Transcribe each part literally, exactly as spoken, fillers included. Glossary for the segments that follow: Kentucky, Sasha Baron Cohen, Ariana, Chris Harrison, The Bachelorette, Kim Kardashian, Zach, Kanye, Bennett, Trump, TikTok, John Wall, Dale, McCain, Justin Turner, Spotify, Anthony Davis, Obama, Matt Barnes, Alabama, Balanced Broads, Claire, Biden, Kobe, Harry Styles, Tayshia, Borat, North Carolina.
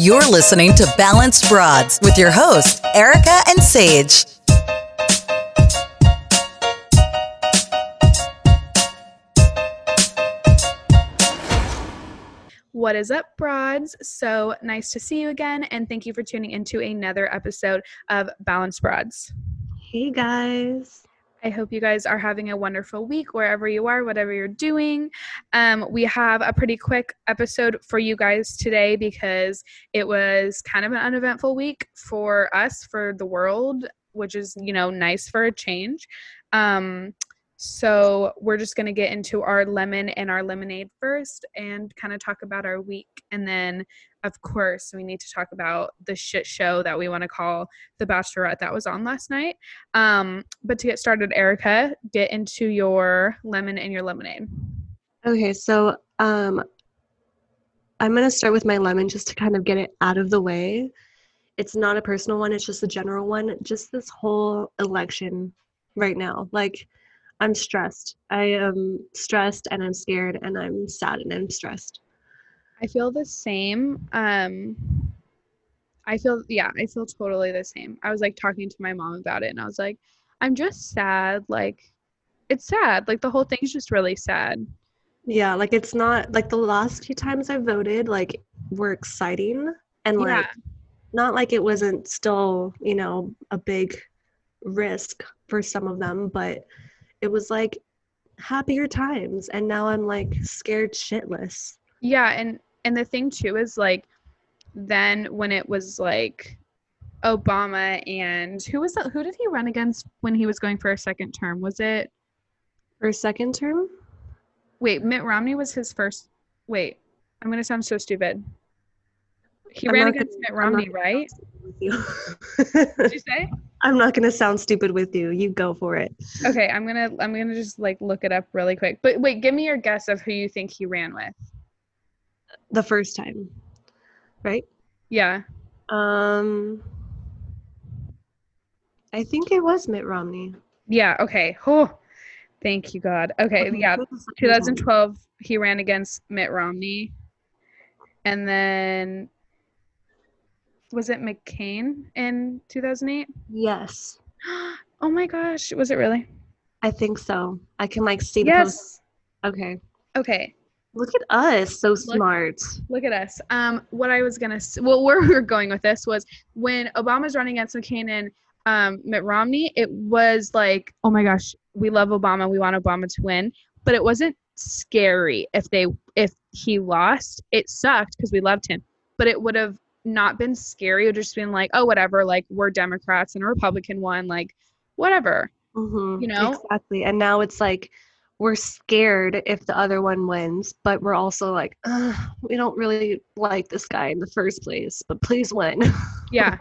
You're listening to Balanced Broads with your hosts, Erica and Sage. What is up, broads? So nice to see you again, and thank you for tuning into another episode of Balanced Broads. Hey, guys. I hope you guys are having a wonderful week wherever you are, whatever you're doing. Um, we have a pretty quick episode for you guys today because it was kind of an uneventful week for us, for the world, which is, you know, nice for a change. Um, so we're just going to get into our lemon and our lemonade first and kind of talk about our week. And then, of course, we need to talk about the shit show that we want to call The Bachelorette that was on last night. Um, but to get started, Erica, get into your lemon and your lemonade. Okay, so um, I'm going to start with my lemon just to kind of get it out of the way. It's not a personal one. It's just a general one. Just this whole election right now. Like, I'm stressed. I am stressed, and I'm scared, and I'm sad, and I'm stressed. I feel the same. Um, I feel, yeah, I feel totally the same. I was, like, talking to my mom about it, and I was like, I'm just sad. Like, it's sad. Like, the whole thing's just really sad. Yeah, like, it's not, like, the last few times I voted, like, were exciting. And, like, yeah. Not like it wasn't still, you know, a big risk for some of them, but it was, like, happier times. And now I'm, like, scared shitless. Yeah, and And the thing, too, is, like, then when it was, like, Obama and – who was that, who did he run against when he was going for a second term? Was it – for a second term? Wait, Mitt Romney was his first – wait, I'm going to sound so stupid. He I'm ran against gonna, Mitt Romney, not, right? You. Did you say? I'm not going to sound stupid with you. You go for it. Okay, I'm going to I'm gonna just, like, look it up really quick. But, wait, give me your guess of who you think he ran with. The first time, right? Yeah. Um, I think it was Mitt Romney. Yeah, okay. Oh, thank you, God. Okay, yeah. twenty twelve, he ran against Mitt Romney. And then, was it McCain in two thousand eight? Yes. Oh, my gosh. Was it really? I think so. I can, like, see the post. Yes. Okay. Okay. Look at us, so smart. Look, look at us. Um, what I was gonna, well, where we were going with this was when Obama's running against McCain and um, Mitt Romney, it was like, oh my gosh, we love Obama, we want Obama to win, but it wasn't scary if they if he lost. It sucked because we loved him, but it would have not been scary. It would have just been like, oh whatever, like we're Democrats and a Republican won, like whatever, mm-hmm. You know exactly. And now it's like, we're scared if the other one wins, but we're also like, we don't really like this guy in the first place, but please win. Yeah,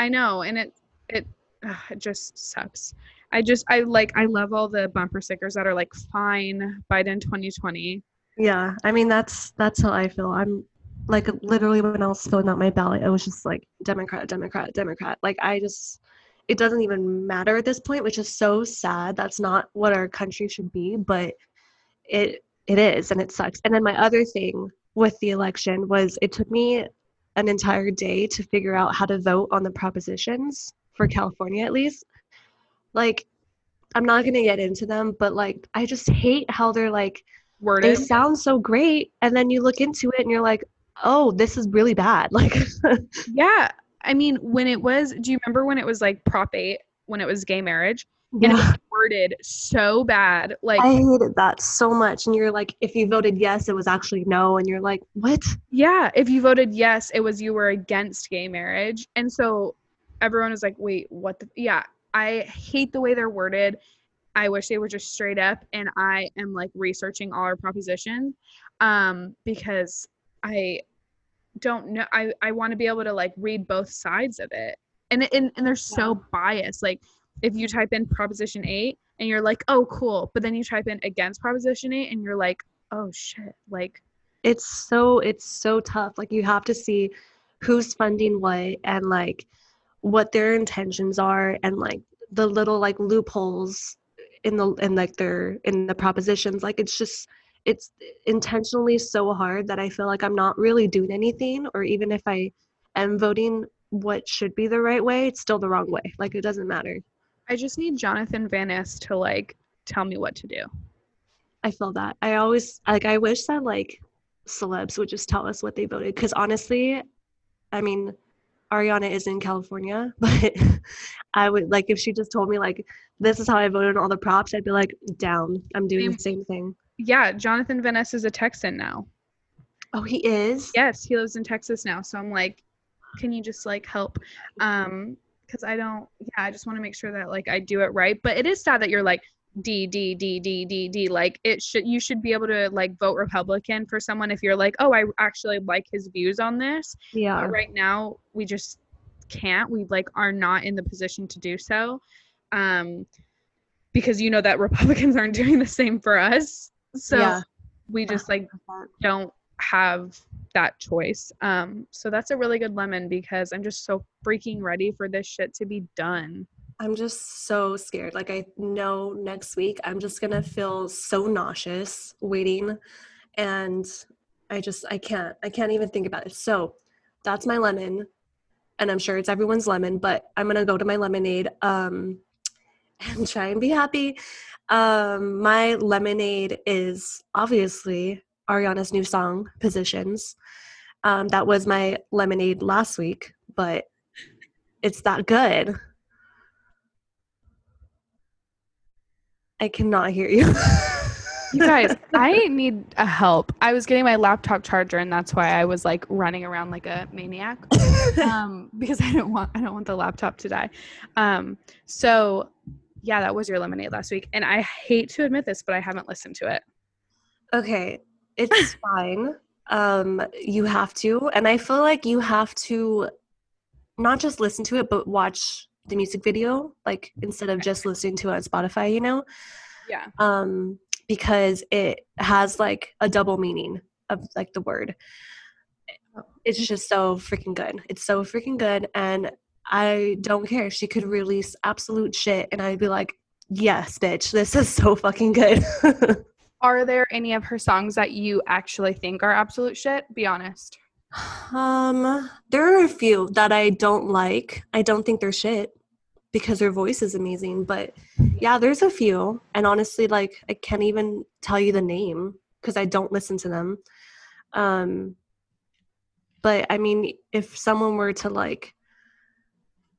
I know. And it, it, ugh, it just sucks. I just, I like, I love all the bumper stickers that are like, fine, Biden twenty twenty. Yeah. I mean, that's, that's how I feel. I'm like, literally when I was filling out my ballot, I was just like, Democrat, Democrat, Democrat. Like, I just, it doesn't even matter at this point, which is so sad. That's not what our country should be, but it it is, and it sucks. And then my other thing with the election was it took me an entire day to figure out how to vote on the propositions for California, at least. Like, I'm not going to get into them, but, like, I just hate how they're, like, worded. They sound so great, and then you look into it, and you're like, oh, this is really bad. Like, yeah. I mean, when it was, do you remember when it was like Prop eight, when it was gay marriage? Yeah. And it was worded so bad. Like, I hated that so much. And you're like, if you voted yes, it was actually no. And you're like, what? Yeah. If you voted yes, it was you were against gay marriage. And so everyone was like, wait, what the? Yeah. I hate the way they're worded. I wish they were just straight up. And I am like researching all our propositions um, because I don't know, I, I want to be able to like read both sides of it, and and, and they're so yeah. biased. Like, if you type in Proposition eight and you're like, oh cool, but then you type in against Proposition eight and you're like, oh shit. Like, it's so it's so tough. Like, you have to see who's funding what and like what their intentions are, and like the little like loopholes in the and like their in the propositions. Like, it's just it's intentionally so hard that I feel like I'm not really doing anything, or even if I am voting what should be the right way, it's still the wrong way. Like, it doesn't matter. I just need Jonathan Van Ness to, like, tell me what to do. I feel that. I always, like, I wish that, like, celebs would just tell us what they voted. Because honestly, I mean, Ariana is in California, but I would, like, if she just told me, like, this is how I voted on all the props, I'd be like, down. I'm doing I mean, the same thing. Yeah, Jonathan Van Ness is a Texan now. Oh, he is? Yes, he lives in Texas now. So I'm like, can you just, like, help? Um, because I don't, yeah, I just want to make sure that, like, I do it right. But it is sad that you're like, D, D, D, D, D, D. Like, it should, you should be able to, like, vote Republican for someone if you're like, oh, I actually like his views on this. Yeah. But right now, we just can't. We, like, are not in the position to do so. Um, because you know that Republicans aren't doing the same for us. So yeah. we just, like, don't have that choice. Um, so that's a really good lemon, because I'm just so freaking ready for this shit to be done. I'm just so scared. Like, I know next week I'm just gonna feel so nauseous waiting, and I just I can't I can't even think about it. So that's my lemon, and I'm sure it's everyone's lemon, but I'm gonna go to my lemonade um and try and be happy. Um my lemonade is obviously Ariana's new song, Positions. Um that was my lemonade last week, but it's that good. I cannot hear you. You guys, I need a help. I was getting my laptop charger, and that's why I was, like, running around like a maniac, um, because I don't want I don't want the laptop to die. Um, so, yeah, that was your lemonade last week, and I hate to admit this, but I haven't listened to it. Okay, it's fine. Um, you have to, and I feel like you have to not just listen to it, but watch the music video, like, instead of just listening to it on Spotify, you know? Yeah. Um, because it has, like, a double meaning of, like, the word. It's just so freaking good. It's so freaking good, and I don't care. She could release absolute shit, and I'd be like, yes, bitch, this is so fucking good. Are there any of her songs that you actually think are absolute shit? Be honest. Um, there are a few that I don't like. I don't think they're shit because her voice is amazing, but yeah, there's a few. And honestly, like, I can't even tell you the name because I don't listen to them. Um, but I mean, if someone were to, like,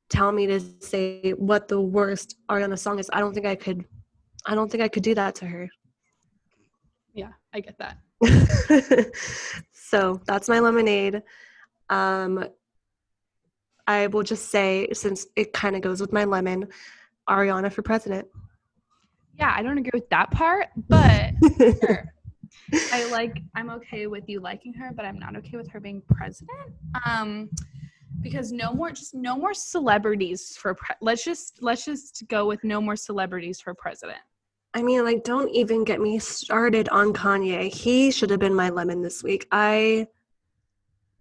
tell me to say what the worst Ariana song is, I don't think I could, I don't think I could do that to her. Yeah, I get that. So that's my lemonade. um I will just say, since it kind of goes with my lemon, Ariana for president. Yeah, I don't agree with that part, but sure. I like I'm okay with you liking her, but I'm not okay with her being president, um because no more just no more celebrities for pre- let's just let's just go with no more celebrities for president. I mean, like, don't even get me started on Kanye. He should have been my lemon this week. I,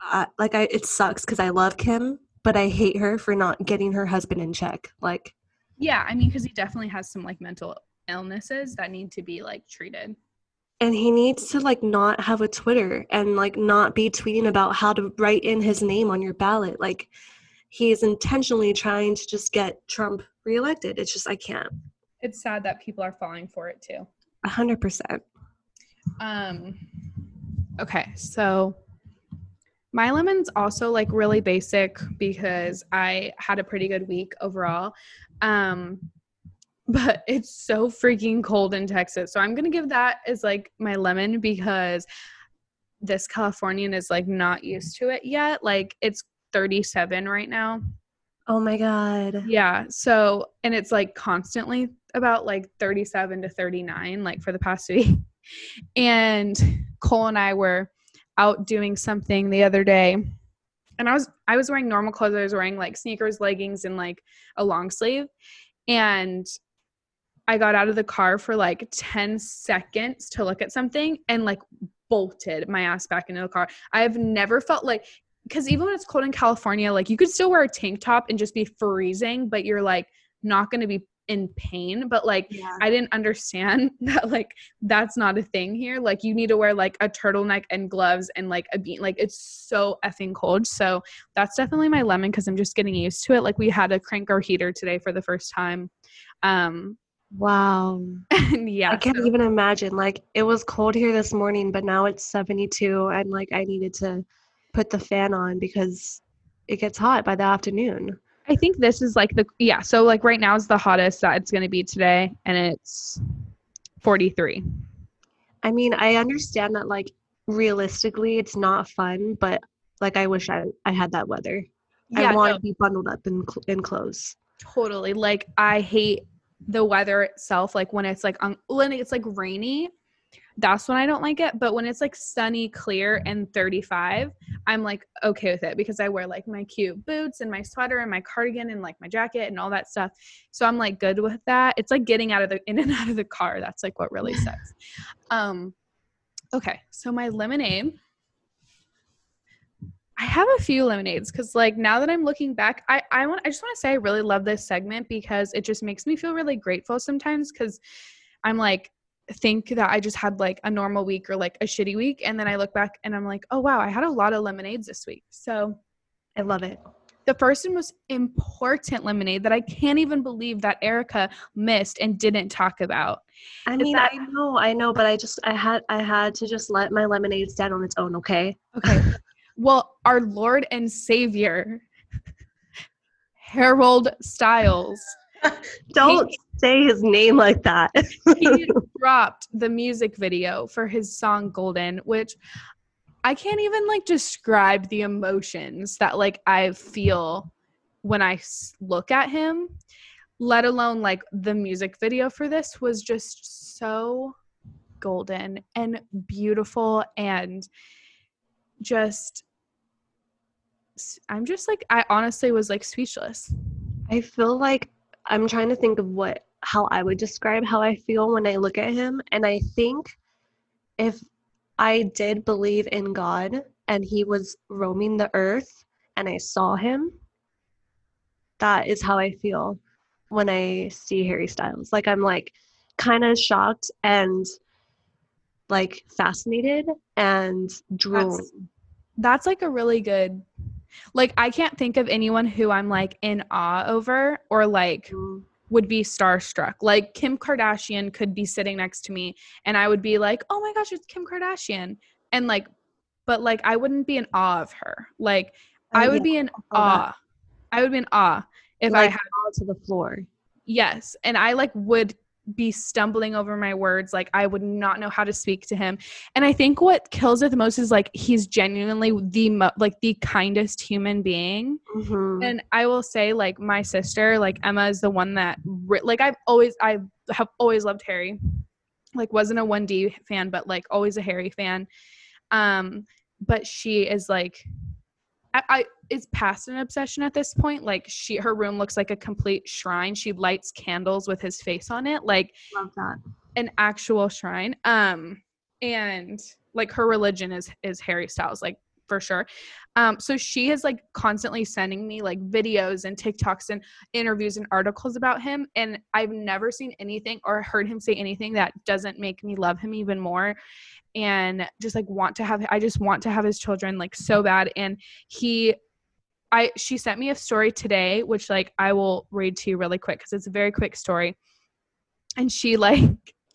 I like, I it sucks because I love Kim, but I hate her for not getting her husband in check. Like, yeah, I mean, because he definitely has some, like, mental illnesses that need to be, like, treated. And he needs to, like, not have a Twitter and, like, not be tweeting about how to write in his name on your ballot. Like, he is intentionally trying to just get Trump reelected. It's just, I can't. It's sad that people are falling for it too. A hundred percent. Um, okay. So my lemon's also, like, really basic because I had a pretty good week overall. Um, but it's so freaking cold in Texas. So I'm going to give that as, like, my lemon because this Californian is, like, not used to it yet. Like, it's thirty-seven right now. Oh my God. Yeah. So, and it's, like, constantly about, like, thirty-seven to thirty-nine, like, for the past week. And Cole and I were out doing something the other day, and I was, I was wearing normal clothes. I was wearing, like, sneakers, leggings, and, like, a long sleeve. And I got out of the car for, like, ten seconds to look at something and, like, bolted my ass back into the car. I've never felt like, because even when it's cold in California, like, you could still wear a tank top and just be freezing, but you're, like, not going to be in pain, but like yeah. I didn't understand that like that's not a thing here. Like you need to wear like a turtleneck and gloves and like a bean, like it's so effing cold. So that's definitely my lemon, because I'm just getting used to it. Like we had to crank our heater today for the first time. Um wow. Yeah, I can't so. even imagine. Like it was cold here this morning, but now it's seventy-two and like I needed to put the fan on because it gets hot by the afternoon. I think this is like the, yeah. So like right now is the hottest that it's going to be today, and it's forty-three. I mean, I understand that like realistically it's not fun, but like I wish I, I had that weather. Yeah, I want no. to be bundled up in, cl- in clothes. Totally. Like I hate the weather itself. Like when it's like, un- when it's like rainy, that's when I don't like it. But when it's like sunny, clear, and thirty-five, I'm like okay with it, because I wear like my cute boots and my sweater and my cardigan and like my jacket and all that stuff. So I'm like good with that. It's like getting out of the in and out of the car. That's like what really sucks. Um, okay. So my lemonade, I have a few lemonades, because like now that I'm looking back, I, I want, I just want to say I really love this segment, because it just makes me feel really grateful sometimes, because I'm like, think that I just had like a normal week or like a shitty week, and then I look back and I'm like, oh wow, I had a lot of lemonades this week. So I love it. The first and most important lemonade that I can't even believe that Erica missed and didn't talk about. I mean, that- I know, I know, but I just I had I had to just let my lemonade stand on its own, okay? Okay. Well, our Lord and Savior, Harold Styles. Don't he, say his name like that. He dropped the music video for his song Golden, which I can't even like describe the emotions that like I feel when I look at him, let alone like the music video for this was just so golden and beautiful, and just I'm just like I honestly was like speechless. I feel like I'm trying to think of what, how I would describe how I feel when I look at him. And I think if I did believe in God and he was roaming the earth and I saw him, that is how I feel when I see Harry Styles. Like I'm like kind of shocked and like fascinated and drooling. That's, that's like a really good... Like, I can't think of anyone who I'm, like, in awe over or, like, mm. would be starstruck. Like, Kim Kardashian could be sitting next to me, and I would be like, oh, my gosh, it's Kim Kardashian. And, like, but, like, I wouldn't be in awe of her. Like, oh, I would yeah. be in I awe. That. I would be in awe if like, I had awe to the floor. Yes. And I, like, would be stumbling over my words. Like, I would not know how to speak to him. And I think what kills it the most is like he's genuinely the mo- like the kindest human being. Mm-hmm. And I will say, like, my sister, like Emma, is the one that re- like I've always I have always loved Harry. Like, wasn't a one D fan, but like always a Harry fan. Um, but she is like I, I it's past an obsession at this point. Like she, her room looks like a complete shrine. She lights candles with his face on it. Like love that. An actual shrine. Um, and like her religion is, is Harry Styles, like for sure. Um, so she is like constantly sending me like videos and TikToks and interviews and articles about him. And I've never seen anything or heard him say anything that doesn't make me love him even more. And just like want to have, I just want to have his children like so bad. And he, I, she sent me a story today, which like I will read to you really quick, 'cause it's a very quick story. And she like,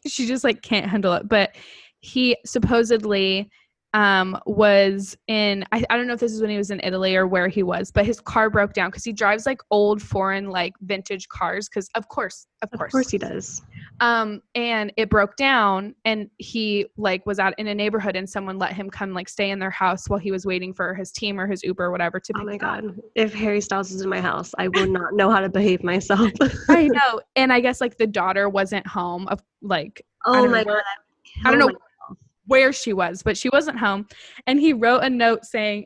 she just like can't handle it. But he supposedly um, was in, I, I don't know if this is when he was in Italy or where he was, but his car broke down, 'cause he drives like old foreign, like vintage cars. 'Cause of course, of, of course. Of course he does. Um, and it broke down, and he like was out in a neighborhood, and someone let him come like stay in their house while he was waiting for his team or his Uber or whatever to pick up. Oh my God. If Harry Styles is in my house, I would not know how to behave myself. I know. And I guess like the daughter wasn't home of like, oh my God. I don't know where she was, but she wasn't home. And he wrote a note saying,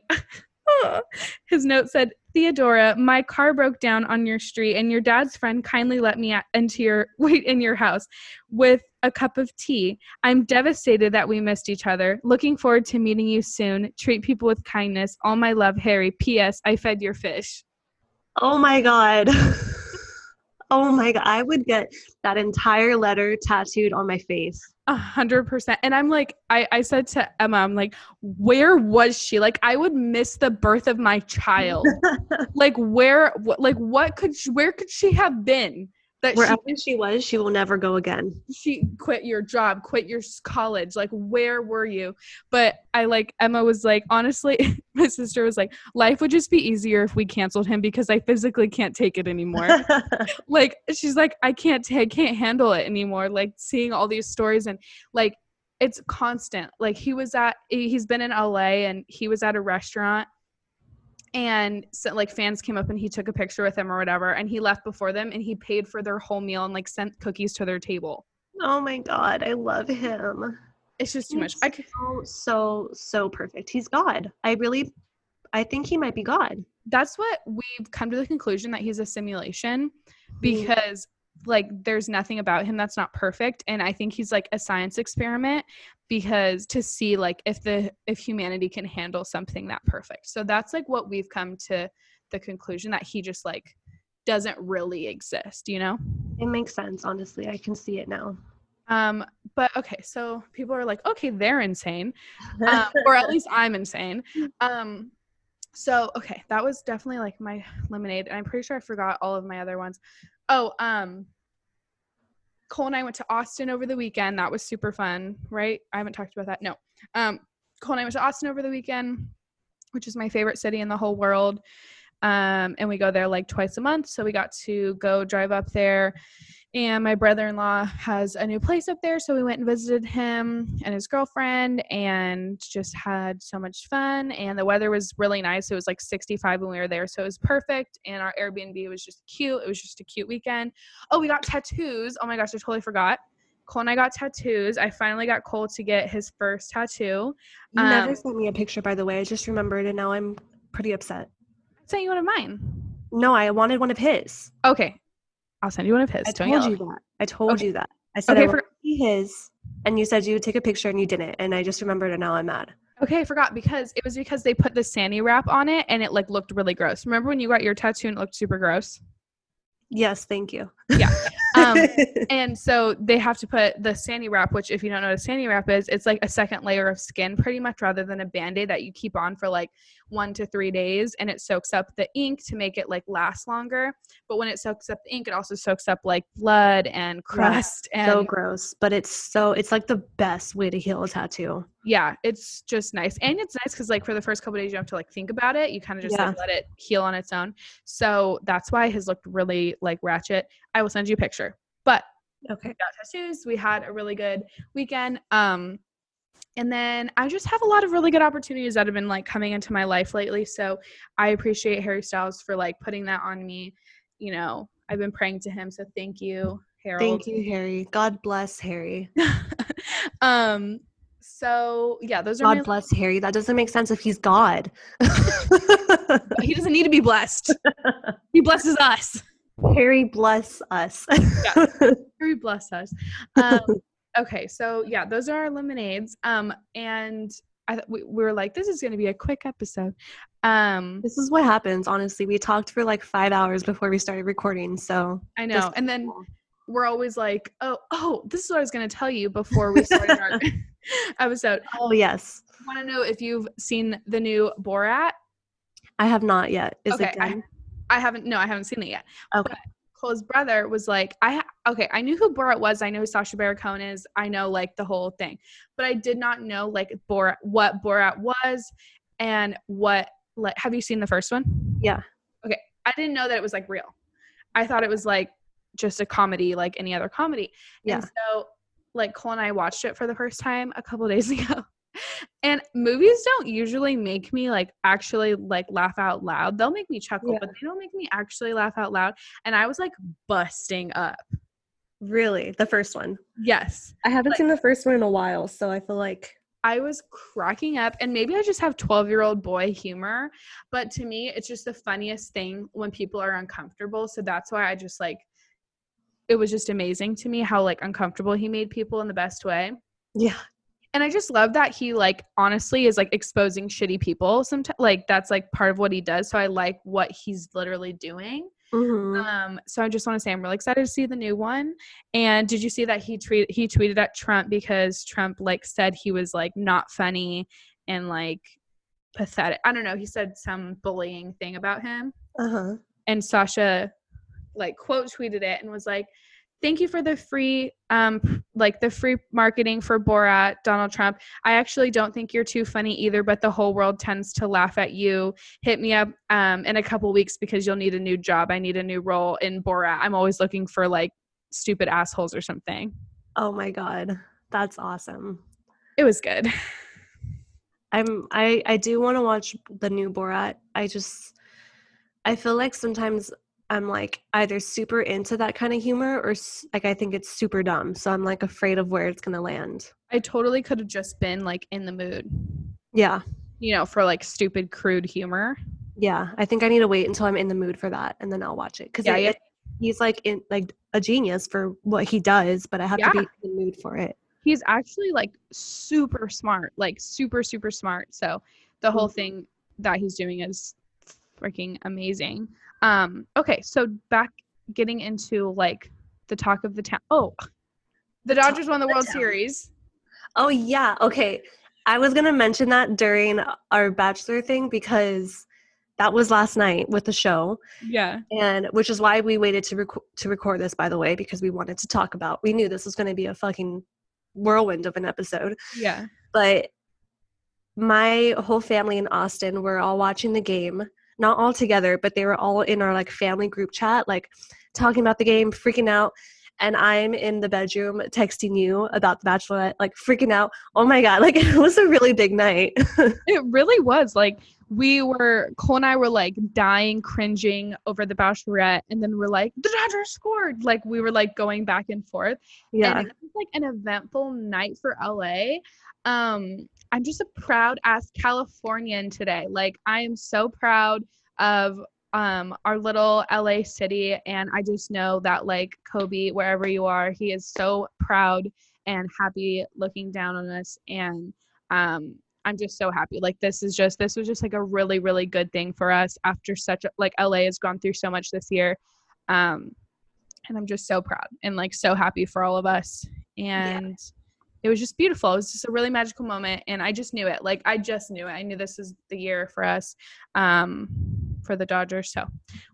his note said, Theodora, my car broke down on your street, and your dad's friend kindly let me at- into your wait in your house with a cup of tea. I'm devastated that we missed each other. Looking forward to meeting you soon. Treat people with kindness. All my love, Harry. P S I fed your fish. Oh my God. oh my God, I would get that entire letter tattooed on my face. A hundred percent. And I'm like, I, I said to Emma, I'm like, where was she? Like, I would miss the birth of my child. Like where, what, like what could she, where could she have been? That wherever she, she was, she will never go again. She quit your job, quit your college. Like, where were you? But I like, Emma was like, honestly, my sister was like, life would just be easier if we canceled him because I physically can't take it anymore. Like, she's like, I can't, t- I can't handle it anymore. Like seeing all these stories and like, it's constant. Like he was at, he's been in L A and he was at a restaurant. And so, like, fans came up and he took a picture with him or whatever, and he left before them and he paid for their whole meal and like sent cookies to their table. Oh my God, I love him. It's just too he's much. I could- so, so, so perfect. He's God. I really, I think he might be God. That's what we've come to the conclusion that he's a simulation because mm-hmm. like there's nothing about him that's not perfect. And I think he's like a science experiment because to see like if the if humanity can handle something that perfect. So that's like what we've come to the conclusion that he just like doesn't really exist, you know? It makes sense, honestly. I can see it now. Um, but okay, so people are like, okay, they're insane. Um, or at least I'm insane. Um, so okay, that was definitely like my lemonade, and I'm pretty sure I forgot all of my other ones. Oh, um, Cole and I went to Austin over the weekend. That was super fun, right? I haven't talked about that. No. Um, Cole and I went to Austin over the weekend, which is my favorite city in the whole world. Um, and we go there like twice a month. So we got to go drive up there. And my brother-in-law has a new place up there. So we went and visited him and his girlfriend and just had so much fun. And the weather was really nice. It was like sixty-five when we were there. So it was perfect. And our Airbnb was just cute. It was just a cute weekend. Oh, we got tattoos. Oh my gosh, I totally forgot. Cole and I got tattoos. I finally got Cole to get his first tattoo. You um, never sent me a picture, by the way. I just remembered and now I'm pretty upset. I sent you one of mine. No, I wanted one of his. Okay. I'll send you one of his. I told you out. that. I told okay. you that. I said okay, I forgot his, and you said you would take a picture, and you didn't. And I just remembered, and now I'm mad. Okay, I forgot because it was because they put the sandy wrap on it, and it like looked really gross. Remember when you got your tattoo and it looked super gross? Yes, thank you. Yeah. Um, and so they have to put the sandy wrap, which if you don't know what a sandy wrap is, it's like a second layer of skin pretty much rather than a Band-Aid that you keep on for like one to three days. And it soaks up the ink to make it like last longer. But when it soaks up the ink, it also soaks up like blood and crust. Yeah, and so gross. But it's so, it's like the best way to heal a tattoo. Yeah. It's just nice. And it's nice because like for the first couple of days, you don't have to like think about it. You kind of just yeah. like, let it heal on its own. So that's why his looked really like ratchet. I will send you a picture. But okay, we got tattoos. We had a really good weekend. Um, and then I just have a lot of really good opportunities that have been like coming into my life lately. So I appreciate Harry Styles for like putting that on me. You know, I've been praying to him. So thank you, Harold. Thank you, Harry. God bless Harry. um, so yeah, those are God my- bless Harry. That doesn't make sense if he's God. He doesn't need to be blessed. He blesses us. Harry bless us. Yeah. Harry bless us. Um, okay. So yeah, those are our lemonades. Um, and I th- we, we were like, this is going to be a quick episode. Um, this is what happens. Honestly, we talked for like five hours before we started recording. So I know. And then cool. We're always like, Oh, Oh, this is what I was going to tell you before we started our episode. Oh yes. I want to know if you've seen the new Borat. I have not yet. Is okay, it done? I- I haven't, no, I haven't seen it yet. Okay. But Cole's brother was like, I, ha- okay, I knew who Borat was. I know who Sasha Baron Cohen is. I know like the whole thing, but I did not know like Borat, what Borat was and what, like, have you seen the first one? Yeah. Okay. I didn't know that it was like real. I thought it was like just a comedy, like any other comedy. Yeah. And so like Cole and I watched it for the first time a couple days ago. And movies don't usually make me like actually like laugh out loud. They'll make me chuckle, yeah. but they don't make me actually laugh out loud. And I was like busting up. Really? The first one? Yes. I haven't like, seen the first one in a while. So I feel like I was cracking up, and maybe I just have twelve year old boy humor, but to me, it's just the funniest thing when people are uncomfortable. So that's why I just like, it was just amazing to me how like uncomfortable he made people in the best way. Yeah. And I just love that he, like, honestly is, like, exposing shitty people sometimes. Like, that's, like, part of what he does. So I like what he's literally doing. Mm-hmm. Um, so I just want to say I'm really excited to see the new one. And did you see that he tweet- he tweeted at Trump because Trump like said he was like not funny and like pathetic? I don't know. He said some bullying thing about him. Uh-huh. And Sasha like quote tweeted it and was like, "Thank you for the free, um, like the free marketing for Borat, Donald Trump. I actually don't think you're too funny either, but the whole world tends to laugh at you. Hit me up um, in a couple weeks because you'll need a new job. I need a new role in Borat. I'm always looking for like stupid assholes or something." Oh my God. That's awesome. It was good. I'm, I, I do want to watch the new Borat. I just, I feel like sometimes I'm like either super into that kind of humor or like I think it's super dumb. So I'm like afraid of where it's going to land. I totally could have just been like in the mood. Yeah. You know, for like stupid, crude humor. Yeah. I think I need to wait until I'm in the mood for that and then I'll watch it. Cause yeah, I, yeah. he's like in like a genius for what he does, but I have yeah. to be in the mood for it. He's actually like super smart, like super, super smart. So the whole mm-hmm. thing that he's doing is freaking amazing. Um, okay, so back getting into like the talk of the town. Oh, the Dodgers won the World Series. Oh yeah. Okay. I was going to mention that during our Bachelor thing because that was last night with the show. Yeah. And which is why we waited to rec- to record this, by the way, because we wanted to talk about, we knew this was going to be a fucking whirlwind of an episode. Yeah. But my whole family in Austin were all watching the game. Not all together, but they were all in our like family group chat, like talking about the game, freaking out. And I'm in the bedroom texting you about the Bachelorette, like freaking out. Oh my God. Like it was a really big night. It really was. Like we were, Cole and I were like dying, cringing over the Bachelorette. And then we're like, the Dodgers scored. Like we were like going back and forth. Yeah. And it was like an eventful night for L A. Um, I'm just a proud ass Californian today. Like I am so proud of um, our little L A city. And I just know that like Kobe, wherever you are, he is so proud and happy looking down on us. And um, I'm just so happy. Like this is just, this was just like a really, really good thing for us after such a, like L A has gone through so much this year. Um, and I'm just so proud and like so happy for all of us. And yeah. It was just beautiful. It was just a really magical moment. And I just knew it. Like, I just knew it. I knew this is the year for us, um, for the Dodgers. So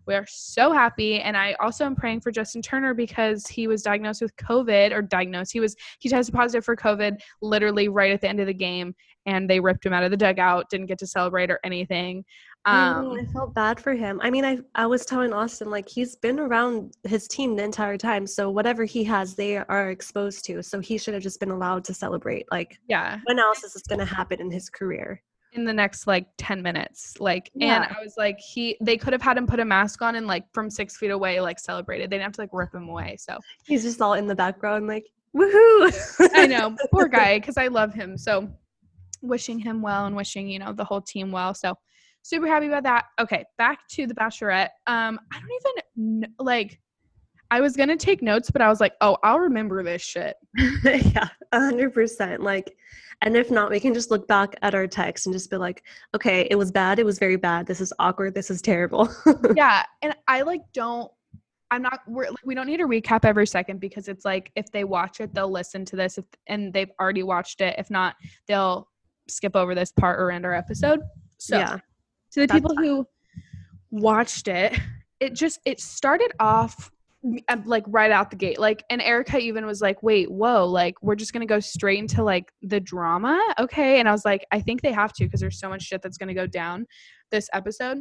we are so happy. And I also am praying for Justin Turner because he was diagnosed with COVID or diagnosed. He was, he tested positive for COVID literally right at the end of the game. And they ripped him out of the dugout, didn't get to celebrate or anything. Um, oh, I felt bad for him. I mean, I, I was telling Austin, like, he's been around his team the entire time. So whatever he has, they are exposed to. So he should have just been allowed to celebrate. Like, yeah. When else is this going to happen in his career? In the next, like, ten minutes. Like, yeah. And I was like, he, they could have had him put a mask on and, like, from six feet away, like, celebrated. They didn't have to, like, rip him away. So he's just all in the background, like, woohoo. I know. Poor guy, because I love him. So wishing him well and wishing, you know, the whole team well. So super happy about that. Okay, back to the Bachelorette. Um, I don't even kn- like. I was gonna take notes, but I was like, "Oh, I'll remember this shit." Yeah, a hundred percent. Like, and if not, we can just look back at our text and just be like, "Okay, it was bad. It was very bad. This is awkward. This is terrible." Yeah, and I like don't. I'm not. We're, like, we don't need to recap every second because it's like if they watch it, they'll listen to this, if, and they've already watched it. If not, they'll skip over this part or end our episode. So. Yeah. To the That's people who watched it, it just, it started off like right out the gate. Like, and Erica even was like, wait, whoa, like we're just going to go straight into like the drama. Okay. And I was like, I think they have to, cause there's so much shit that's going to go down this episode.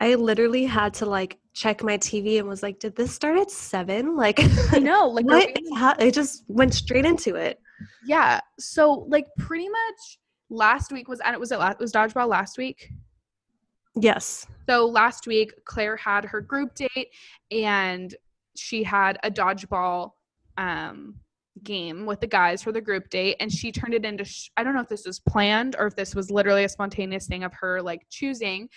I literally had to like check my T V and was like, did this start at seven? Like, I know, like what? It just went straight into it. Yeah. So like pretty much last week was, and it was, it was dodgeball last week. Yes. So last week, Claire had her group date and she had a dodgeball um, game with the guys for the group date. And she turned it into, sh- I don't know if this was planned or if this was literally a spontaneous thing of her like choosing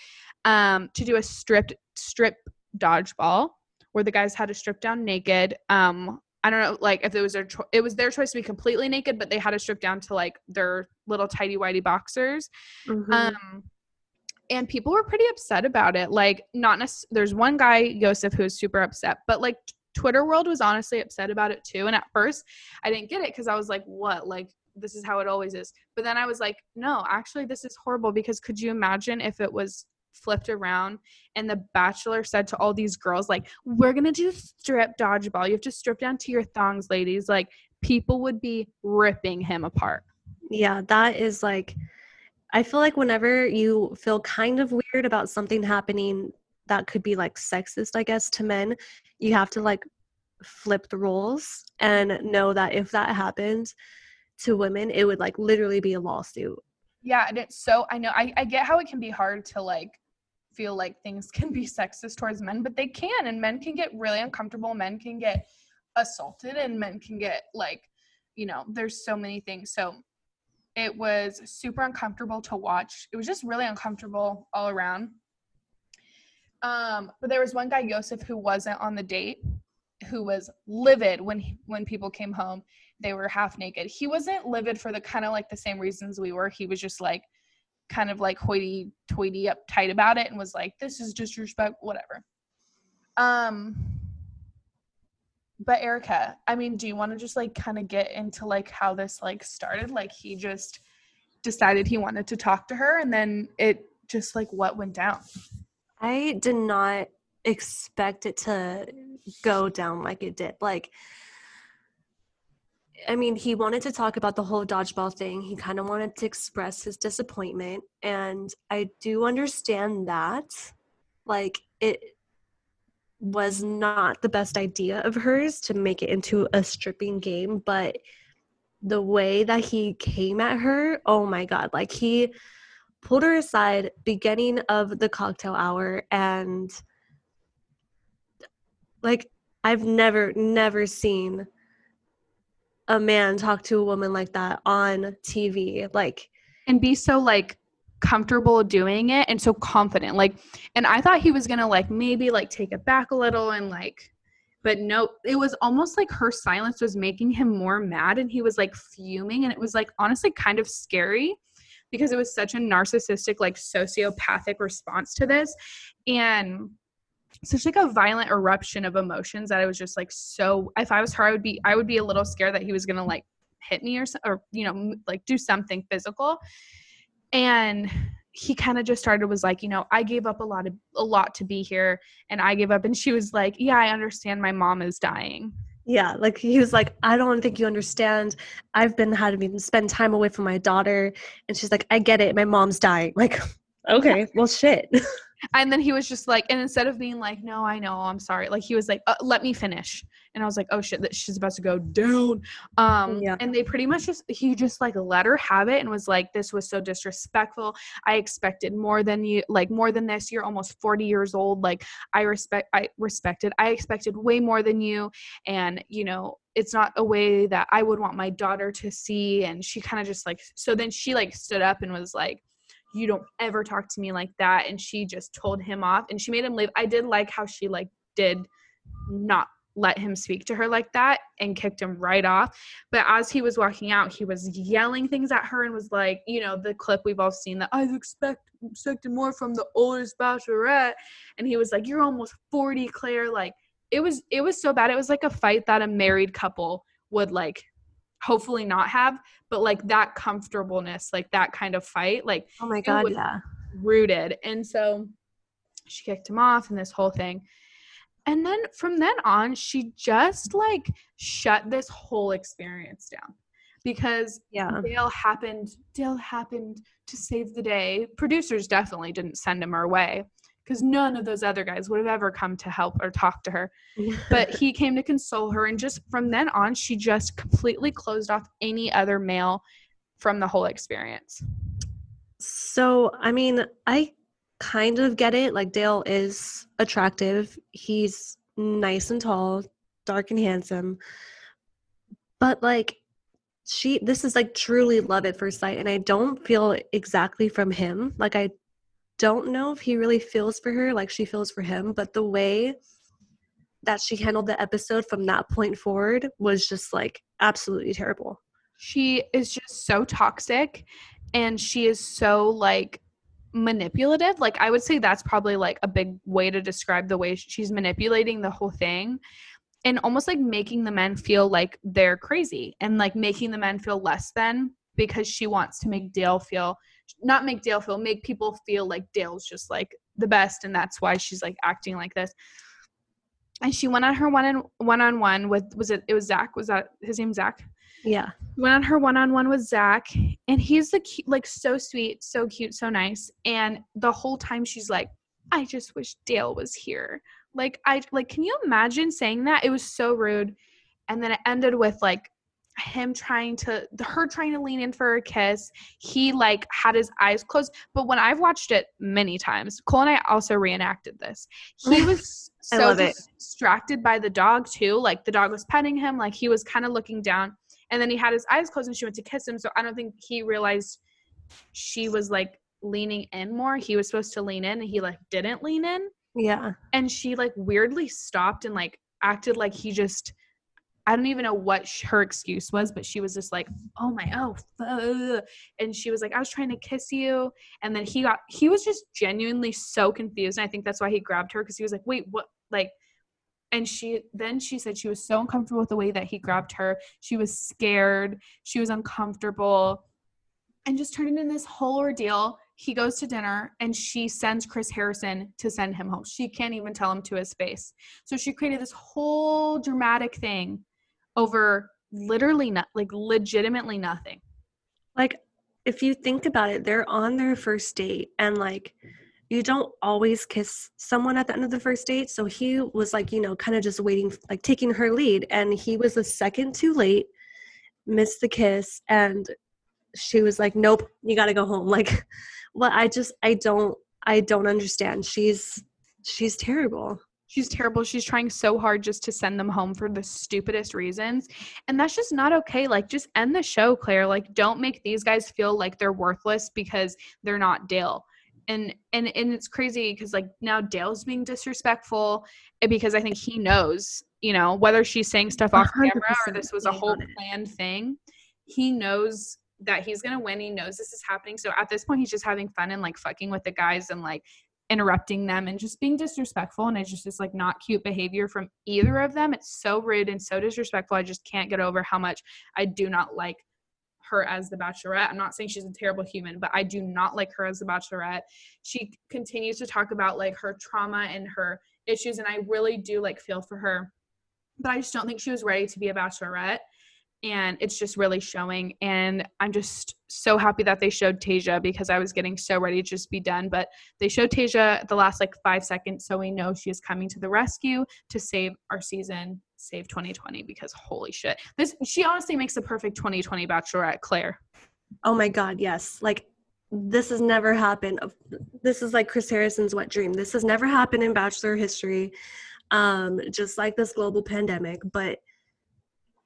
um, to do a stripped strip dodgeball where the guys had to strip down naked. Um, I don't know, like if it was their, cho- it was their choice to be completely naked, but they had to strip down to like their little tighty whitey boxers. Mm-hmm. Um, And people were pretty upset about it. Like, not necessarily, there's one guy, Yosef, who was super upset, but like Twitter world was honestly upset about it too. And at first I didn't get it because I was like, what? Like, this is how it always is. But then I was like, no, actually this is horrible, because could you imagine if it was flipped around and The Bachelor said to all these girls, like, we're going to do strip dodgeball. You have to strip down to your thongs, ladies. Like, people would be ripping him apart. Yeah, that is like, I feel like whenever you feel kind of weird about something happening that could be like sexist, I guess, to men, you have to like flip the roles and know that if that happened to women, it would like literally be a lawsuit. Yeah. And it's so, I know, I, I get how it can be hard to like feel like things can be sexist towards men, but they can, and men can get really uncomfortable. Men can get assaulted, and men can get like, you know, there's so many things. So it was super uncomfortable to watch. It was just really uncomfortable all around. Um, but there was one guy, Yosef, who wasn't on the date, who was livid when he, when people came home. They were half naked. He wasn't livid for the kind of like the same reasons we were. He was just like kind of like hoity-toity, uptight about it, and was like, this is disrespect, whatever. Um, but Erica, I mean, do you want to just like kind of get into like how this like started? Like, he just decided he wanted to talk to her, and then it just like what went down? I did not expect it to go down like it did. Like, I mean, he wanted to talk about the whole dodgeball thing. He kind of wanted to express his disappointment, and I do understand that. Like, it was not the best idea of hers to make it into a stripping game, but the way that he came at her, oh my God. Like, he pulled her aside beginning of the cocktail hour, and like, I've never, never seen a man talk to a woman like that on T V. Like, and be so like comfortable doing it and so confident. Like, and I thought he was gonna like maybe like take it back a little and like, but no, it was almost like her silence was making him more mad, and he was like fuming, and it was like honestly kind of scary, because it was such a narcissistic, like sociopathic response to this, and such like a violent eruption of emotions that I was just like, so if I was her, I would be, I would be a little scared that he was going to like hit me or, or, you know, like do something physical. And he kind of just started, was like, you know, I gave up a lot of, a lot to be here, and I gave up. And she was like, yeah, I understand. My mom is dying. Yeah. Like, he was like, I don't think you understand. I've been having to spend time away from my daughter. And she's like, I get it. My mom's dying. Like, okay, yeah. Well, shit. And then he was just like, and instead of being like, no, I know, I'm sorry, like, he was like, uh, let me finish. And I was like, oh shit, that she's about to go down. Um, yeah. And they pretty much just, he just like let her have it, and was like, this was so disrespectful. I expected more than you, like more than this. You're almost forty years old. Like, I respect, I respected, I expected way more than you. And, you know, it's not a way that I would want my daughter to see. And she kind of just like, so then she like stood up and was like, you don't ever talk to me like that. And she just told him off, and she made him leave. I did like how she like did not let him speak to her like that, and kicked him right off. But as he was walking out, he was yelling things at her, and was like, you know, the clip we've all seen that I've expect, expected more from the oldest bachelorette. And he was like, you're almost forty, Claire. Like, it was, it was so bad. It was like a fight that a married couple would like, hopefully not have, but like that comfortableness, like that kind of fight, like, oh my God, yeah, rooted. And so she kicked him off and this whole thing. And then from then on, she just like shut this whole experience down, because yeah, Dale happened, Dale happened to save the day. Producers definitely didn't send him her way, because none of those other guys would have ever come to help or talk to her. But he came to console her, and just from then on, she just completely closed off any other male from the whole experience. So, I mean, I kind of get it. Like, Dale is attractive. He's nice and tall, dark and handsome. But, like, she, this is, like, truly love at first sight, and I don't feel exactly from him. Like, I don't know if he really feels for her like she feels for him, but the way that she handled the episode from that point forward was just like absolutely terrible. She is just so toxic, and she is so like manipulative. Like, I would say that's probably like a big way to describe the way she's manipulating the whole thing, and almost like making the men feel like they're crazy, and like making the men feel less than, because she wants to make Dale feel, not make Dale feel, make people feel like Dale's just like the best, and that's why she's like acting like this. And she went on her one and one-on-one with, was it, it was Zach? Was that his name, Zach? Yeah. Went on her one-on-one with Zach, and he's the cu- like so sweet, so cute, so nice. And the whole time she's like, I just wish Dale was here. Like, I, like, can you imagine saying that? It was so rude. And then it ended with like him trying to, her trying to lean in for a kiss. He like had his eyes closed. But when I've watched it many times, Cole and I also reenacted this. He was so distracted by the dog too. Like, the dog was petting him. Like, he was kind of looking down. And then he had his eyes closed, and she went to kiss him. So I don't think he realized she was like leaning in more. He was supposed to lean in, and he like didn't lean in. Yeah. And she like weirdly stopped and like acted like he just, I don't even know what sh- her excuse was, but she was just like, oh my, oh, fuck. And she was like, I was trying to kiss you. And then he got, he was just genuinely so confused. And I think that's why he grabbed her, because he was like, wait, what? Like, and she, then she said she was so uncomfortable with the way that he grabbed her. She was scared. She was uncomfortable, and just turned into this whole ordeal. He goes to dinner, and she sends Chris Harrison to send him home. She can't even tell him to his face. So she created this whole dramatic thing over literally not, like legitimately nothing. Like, if you think about it, they're on their first date, and like, you don't always kiss someone at the end of the first date. So he was like, you know, kind of just waiting, like taking her lead. And he was a second too late, missed the kiss. And she was like, nope, you got to go home. Like, well, I just, I don't, I don't understand. She's, she's terrible. She's terrible. She's trying so hard just to send them home for the stupidest reasons. And that's just not okay. Like, just end the show, Claire. Like, don't make these guys feel like they're worthless because they're not Dale. And, and, and it's crazy because like now Dale's being disrespectful, because I think he knows, you know, whether she's saying stuff off camera or this was a whole planned thing, he knows that he's going to win. He knows this is happening. So at this point, he's just having fun and like fucking with the guys and like interrupting them and just being disrespectful. And it's just this like not cute behavior from either of them. It's so rude and so disrespectful. I just can't get over how much I do not like her as the Bachelorette. I'm not saying she's a terrible human, but I do not like her as the Bachelorette. She continues to talk about like her trauma and her issues, and I really do like feel for her, but I just don't think she was ready to be a Bachelorette, and it's just really showing. And I'm just so happy that they showed Tayshia, because I was getting so ready to just be done, but they showed Tayshia at the last like five seconds, so we know she is coming to the rescue to save our season, save twenty twenty, because holy shit, this, she honestly makes the perfect twenty twenty Bachelorette, Claire. Oh my god, yes. Like, this has never happened. This is like Chris Harrison's wet dream. This has never happened in Bachelor history, um just like this global pandemic. But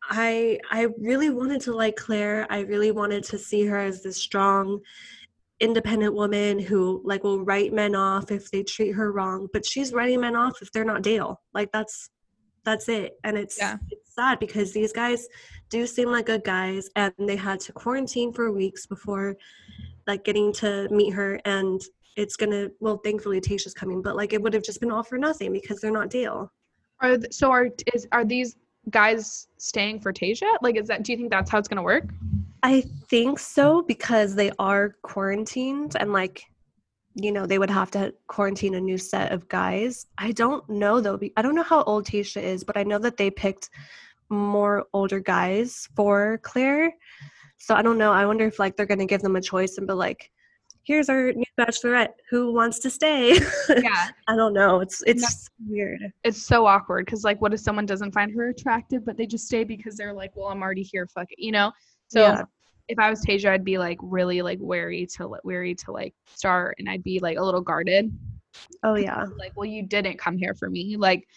I I really wanted to like Claire. I really wanted to see her as this strong, independent woman who like will write men off if they treat her wrong, but she's writing men off if they're not Dale. Like, that's that's it. And it's, yeah. It's sad because these guys do seem like good guys, and they had to quarantine for weeks before like getting to meet her. And it's gonna, well, thankfully Tayshia's coming, but like it would have just been all for nothing because they're not Dale. Are th- so are is are these guys staying for Tayshia? Like, is that, do you think that's how it's gonna work? I think so, because they are quarantined, and like, you know, they would have to quarantine a new set of guys. I don't know though. I don't know how old Tayshia is, but I know that they picked more older guys for Claire. So I don't know. I wonder if like they're going to give them a choice and be like, here's our new Bachelorette, who wants to stay? Yeah. I don't know. It's it's That's, weird. It's so awkward because like, what if someone doesn't find her attractive, but they just stay because they're like, well, I'm already here. Fuck it. You know? So yeah. If I was Tayshia, I'd be like really like wary to wary to like start, and I'd be like a little guarded. Oh yeah. Like, well, you didn't come here for me. Like,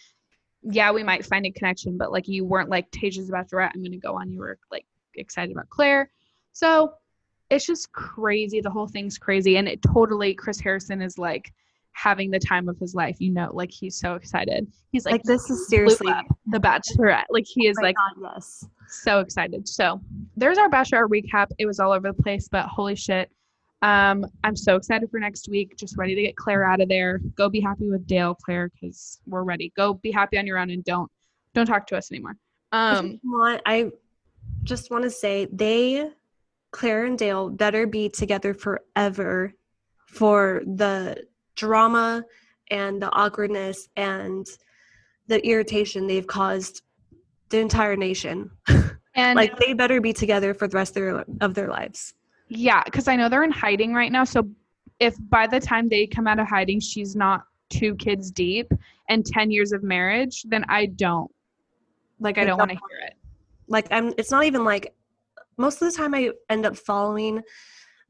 yeah, we might find a connection, but like you weren't like Tayshia's Bachelorette. I'm gonna go on. You were like excited about Claire. So it's just crazy. The whole thing's crazy, and it totally. Chris Harrison is like having the time of his life. You know, like he's so excited. He's like, like this is seriously the Bachelorette. Like he is oh like God, yes. So excited. So there's our Bachelorette recap. It was all over the place, but holy shit. Um, I'm so excited for next week. Just ready to get Claire out of there. Go be happy with Dale, Claire, because we're ready. Go be happy on your own and don't don't talk to us anymore. Um, I just want to say they, Claire and Dale, better be together forever for the drama and the awkwardness and the irritation they've caused the entire nation. And like, they better be together for the rest of their, of their lives. Yeah, because I know they're in hiding right now. So if by the time they come out of hiding, she's not two kids deep and ten years of marriage, then I don't. Like, I don't want to hear it. Like, I'm, it's not even like, most of the time I end up following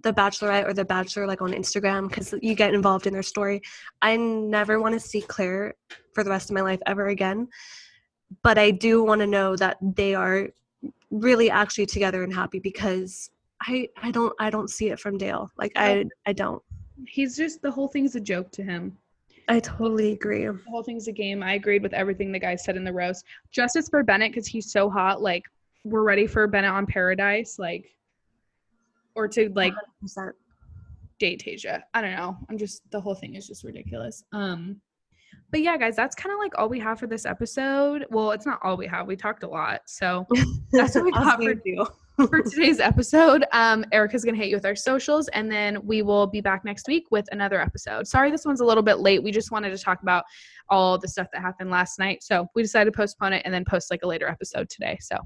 The Bachelorette or The Bachelor, like, on Instagram, because you get involved in their story. I never want to see Claire for the rest of my life ever again. But I do want to know that they are really actually together and happy, because I, I don't I don't see it from Dale. Like, I, I don't. He's just, the whole thing's a joke to him. I totally agree. The whole thing's a game. I agreed with everything the guy said in the roast. Justice for Bennett, because he's so hot. Like, we're ready for Bennett on Paradise, like, or to, like, one hundred percent date Tayshia. I don't know. I'm just, the whole thing is just ridiculous. Um, but yeah, guys, that's kind of like all we have for this episode. Well, it's not all we have. We talked a lot, so that's what we got for you. For today's episode. Um, Erica's going to hit you with our socials, and then we will be back next week with another episode. Sorry, this one's a little bit late. We just wanted to talk about all the stuff that happened last night. So we decided to postpone it and then post like a later episode today. So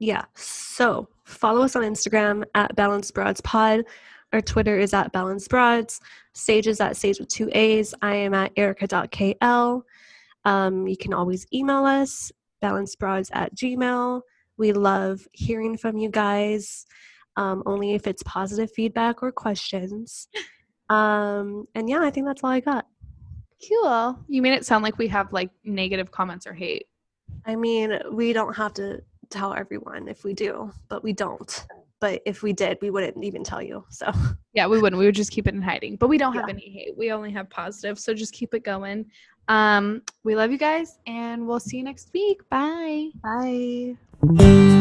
yeah. So follow us on Instagram at Balanced Broads Pod. Our Twitter is at Balanced Broads. Sage is at Sage with two A's. I am at Erica dot K L. Um, you can always email us, balancedbroads at gmail. We love hearing from you guys, um, only if it's positive feedback or questions. Um, and yeah, I think that's all I got. Cool. You made it sound like we have like negative comments or hate. I mean, we don't have to tell everyone if we do, but we don't. But if we did, we wouldn't even tell you. So yeah, we wouldn't. We would just keep it in hiding. But we don't have yeah. any hate. We only have positive. So just keep it going. Um, we love you guys, and we'll see you next week. Bye. Bye.